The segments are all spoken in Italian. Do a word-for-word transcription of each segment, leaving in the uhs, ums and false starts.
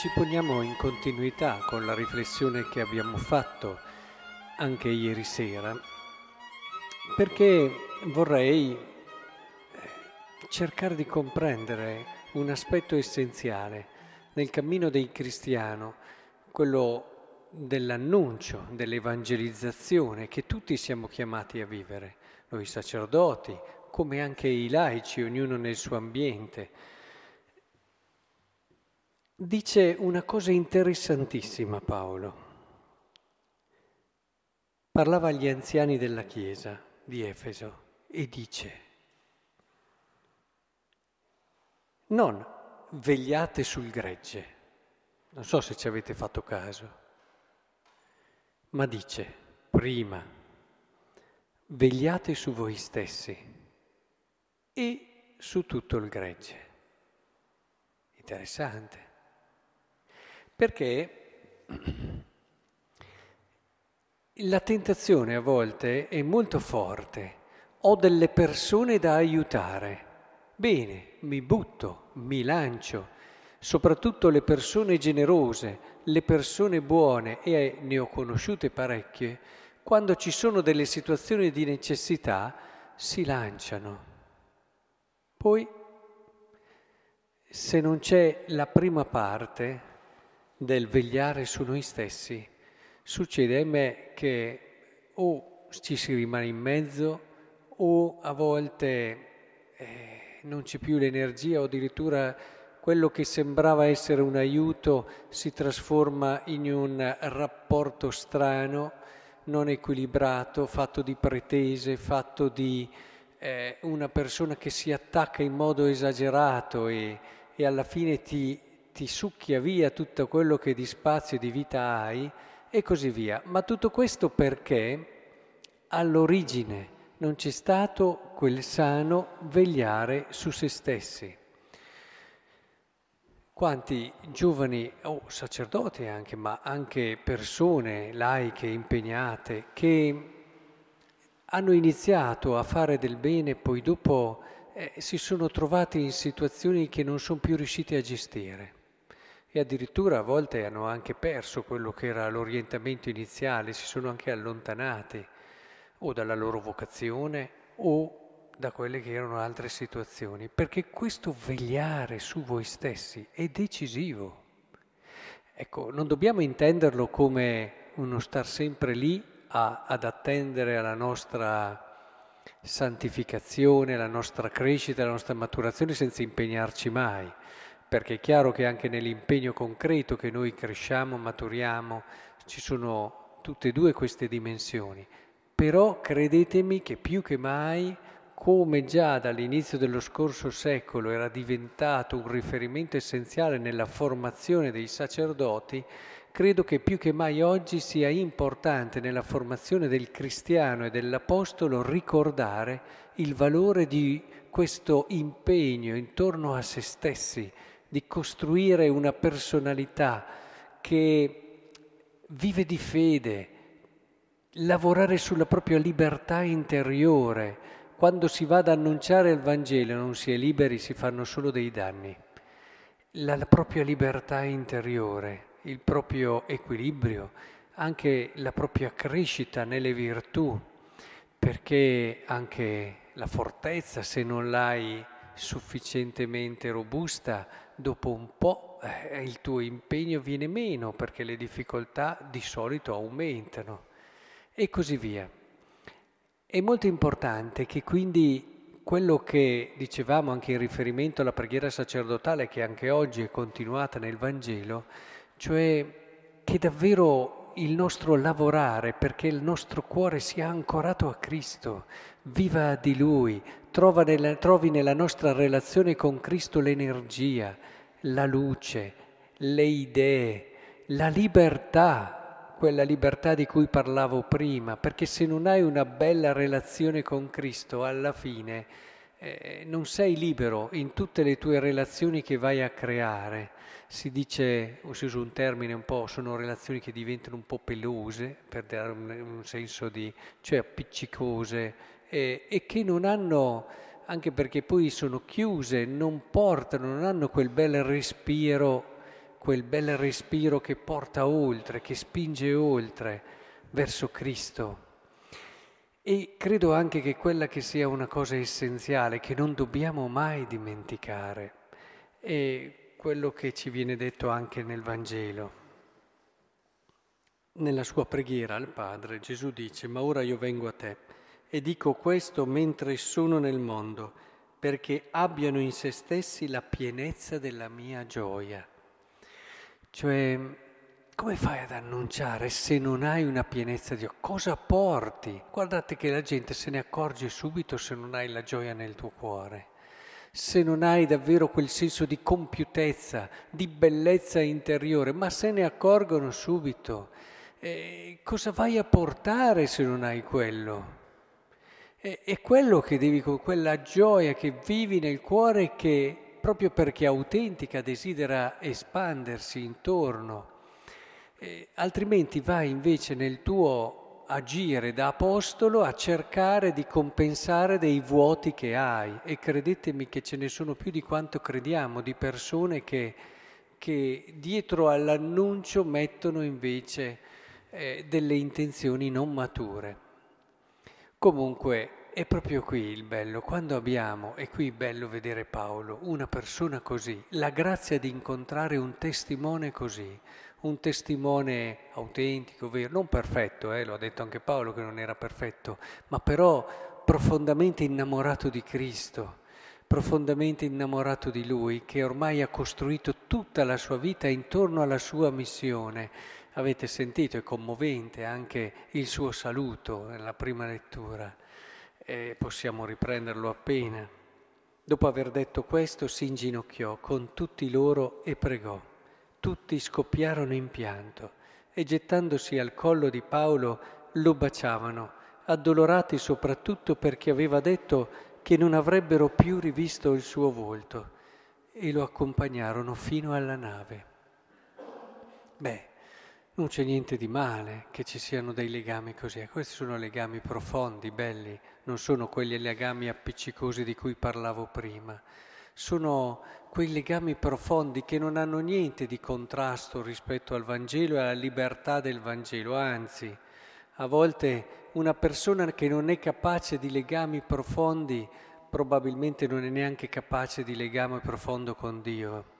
ci poniamo in continuità con la riflessione che abbiamo fatto anche ieri sera, perché vorrei cercare di comprendere un aspetto essenziale nel cammino del cristiano, quello dell'annuncio, dell'evangelizzazione che tutti siamo chiamati a vivere, noi sacerdoti, come anche i laici, ognuno nel suo ambiente. Dice una cosa interessantissima Paolo. Parlava agli anziani della Chiesa di Efeso e dice: non vegliate sul gregge, non so se ci avete fatto caso, ma dice prima vegliate su voi stessi e su tutto il gregge. Interessante. Perché la tentazione a volte è molto forte. Ho delle persone da aiutare. Bene, mi butto, mi lancio. Soprattutto le persone generose, le persone buone, e ne ho conosciute parecchie, quando ci sono delle situazioni di necessità si lanciano. Poi, se non c'è la prima parte del vegliare su noi stessi, succede a me che o ci si rimane in mezzo o a volte eh, non c'è più l'energia, o addirittura quello che sembrava essere un aiuto si trasforma in un rapporto strano, non equilibrato, fatto di pretese, fatto di eh, una persona che si attacca in modo esagerato e, e alla fine ti ti succhia via tutto quello che di spazio e di vita hai e così via. Ma tutto questo perché all'origine non c'è stato quel sano vegliare su se stessi. Quanti giovani o sacerdoti anche, ma anche persone laiche impegnate che hanno iniziato a fare del bene, poi dopo eh, si sono trovati in situazioni che non sono più riusciti a gestire. E addirittura a volte hanno anche perso quello che era l'orientamento iniziale, si sono anche allontanati o dalla loro vocazione o da quelle che erano altre situazioni, perché questo vegliare su voi stessi è decisivo. Ecco, non dobbiamo intenderlo come uno star sempre lì a, ad attendere alla nostra santificazione, la nostra crescita, la nostra maturazione senza impegnarci mai. Perché è chiaro che anche nell'impegno concreto che noi cresciamo, maturiamo, ci sono tutte e due queste dimensioni. Però credetemi che più che mai, come già dall'inizio dello scorso secolo era diventato un riferimento essenziale nella formazione dei sacerdoti, credo che più che mai oggi sia importante nella formazione del cristiano e dell'apostolo ricordare il valore di questo impegno intorno a se stessi, di costruire una personalità che vive di fede, lavorare sulla propria libertà interiore. Quando si va ad annunciare il Vangelo non si è liberi, si fanno solo dei danni. La, la propria libertà interiore, il proprio equilibrio, anche la propria crescita nelle virtù, perché anche la fortezza, se non l'hai sufficientemente robusta, dopo un po' eh, il tuo impegno viene meno, perché le difficoltà di solito aumentano e così via. È molto importante che quindi quello che dicevamo anche in riferimento alla preghiera sacerdotale, che anche oggi è continuata nel Vangelo, cioè che davvero il nostro lavorare perché il nostro cuore sia ancorato a Cristo, viva di Lui, Trova nella, trovi nella nostra relazione con Cristo l'energia, la luce, le idee, la libertà, quella libertà di cui parlavo prima, perché se non hai una bella relazione con Cristo, alla fine eh, non sei libero in tutte le tue relazioni che vai a creare. Si dice, si usa un termine un po', sono relazioni che diventano un po' pelose, per dare un, un senso di, cioè appiccicose, E, e che non hanno, anche perché poi sono chiuse, non portano, non hanno quel bel respiro quel bel respiro che porta oltre, che spinge oltre verso Cristo. E credo anche che quella che sia una cosa essenziale, che non dobbiamo mai dimenticare, è quello che ci viene detto anche nel Vangelo. Nella sua preghiera al Padre Gesù dice: ma ora io vengo a te e dico questo mentre sono nel mondo, perché abbiano in se stessi la pienezza della mia gioia. Cioè, come fai ad annunciare se non hai una pienezza di gioia? Cosa porti? Guardate che la gente se ne accorge subito se non hai la gioia nel tuo cuore, se non hai davvero quel senso di compiutezza, di bellezza interiore, ma se ne accorgono subito. Eh, cosa vai a portare se non hai quello? Eh, è quello che devi, quella gioia che vivi nel cuore, che proprio perché è autentica desidera espandersi intorno, eh, altrimenti vai invece nel tuo agire da apostolo a cercare di compensare dei vuoti che hai, e credetemi che ce ne sono più di quanto crediamo di persone che, che dietro all'annuncio mettono invece eh, delle intenzioni non mature. Comunque è proprio qui il bello, quando abbiamo, e qui è bello vedere Paolo, una persona così, la grazia di incontrare un testimone così, un testimone autentico, vero, non perfetto, eh, lo ha detto anche Paolo che non era perfetto, ma però profondamente innamorato di Cristo, profondamente innamorato di Lui, che ormai ha costruito tutta la sua vita intorno alla sua missione. Avete sentito, è commovente anche il suo saluto nella prima lettura, eh, possiamo riprenderlo appena. Dopo aver detto questo si inginocchiò con tutti loro e pregò. Tutti scoppiarono in pianto e gettandosi al collo di Paolo lo baciavano, addolorati soprattutto perché aveva detto che non avrebbero più rivisto il suo volto, e lo accompagnarono fino alla nave. Beh, non c'è niente di male che ci siano dei legami così, questi sono legami profondi, belli, non sono quegli legami appiccicosi di cui parlavo prima, sono quei legami profondi che non hanno niente di contrasto rispetto al Vangelo e alla libertà del Vangelo, anzi, a volte una persona che non è capace di legami profondi probabilmente non è neanche capace di legame profondo con Dio.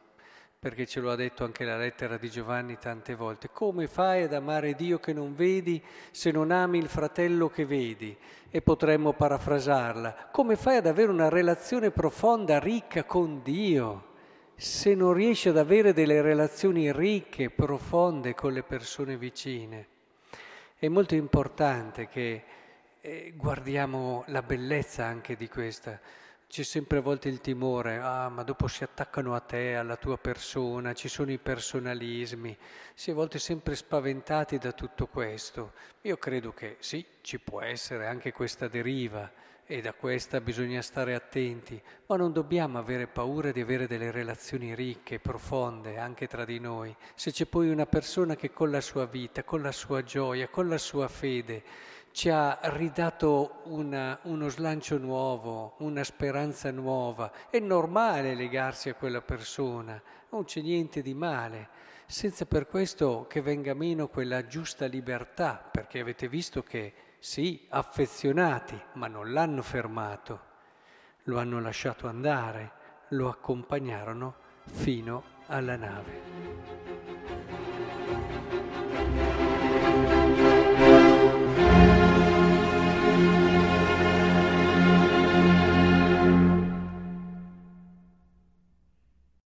Perché ce lo ha detto anche la lettera di Giovanni tante volte, come fai ad amare Dio che non vedi se non ami il fratello che vedi? E potremmo parafrasarla, come fai ad avere una relazione profonda, ricca con Dio, se non riesci ad avere delle relazioni ricche, profonde con le persone vicine? È molto importante che eh, guardiamo la bellezza anche di questa. C'è sempre a volte il timore, ah ma dopo si attaccano a te, alla tua persona, ci sono i personalismi, si è a volte sempre spaventati da tutto questo. Io credo che sì, ci può essere anche questa deriva e da questa bisogna stare attenti, ma non dobbiamo avere paura di avere delle relazioni ricche, profonde, anche tra di noi. Se c'è poi una persona che con la sua vita, con la sua gioia, con la sua fede, ci ha ridato una, uno slancio nuovo, una speranza nuova. È normale legarsi a quella persona, non c'è niente di male, senza per questo che venga meno quella giusta libertà, perché avete visto che sì, affezionati, ma non l'hanno fermato, lo hanno lasciato andare, lo accompagnarono fino alla nave.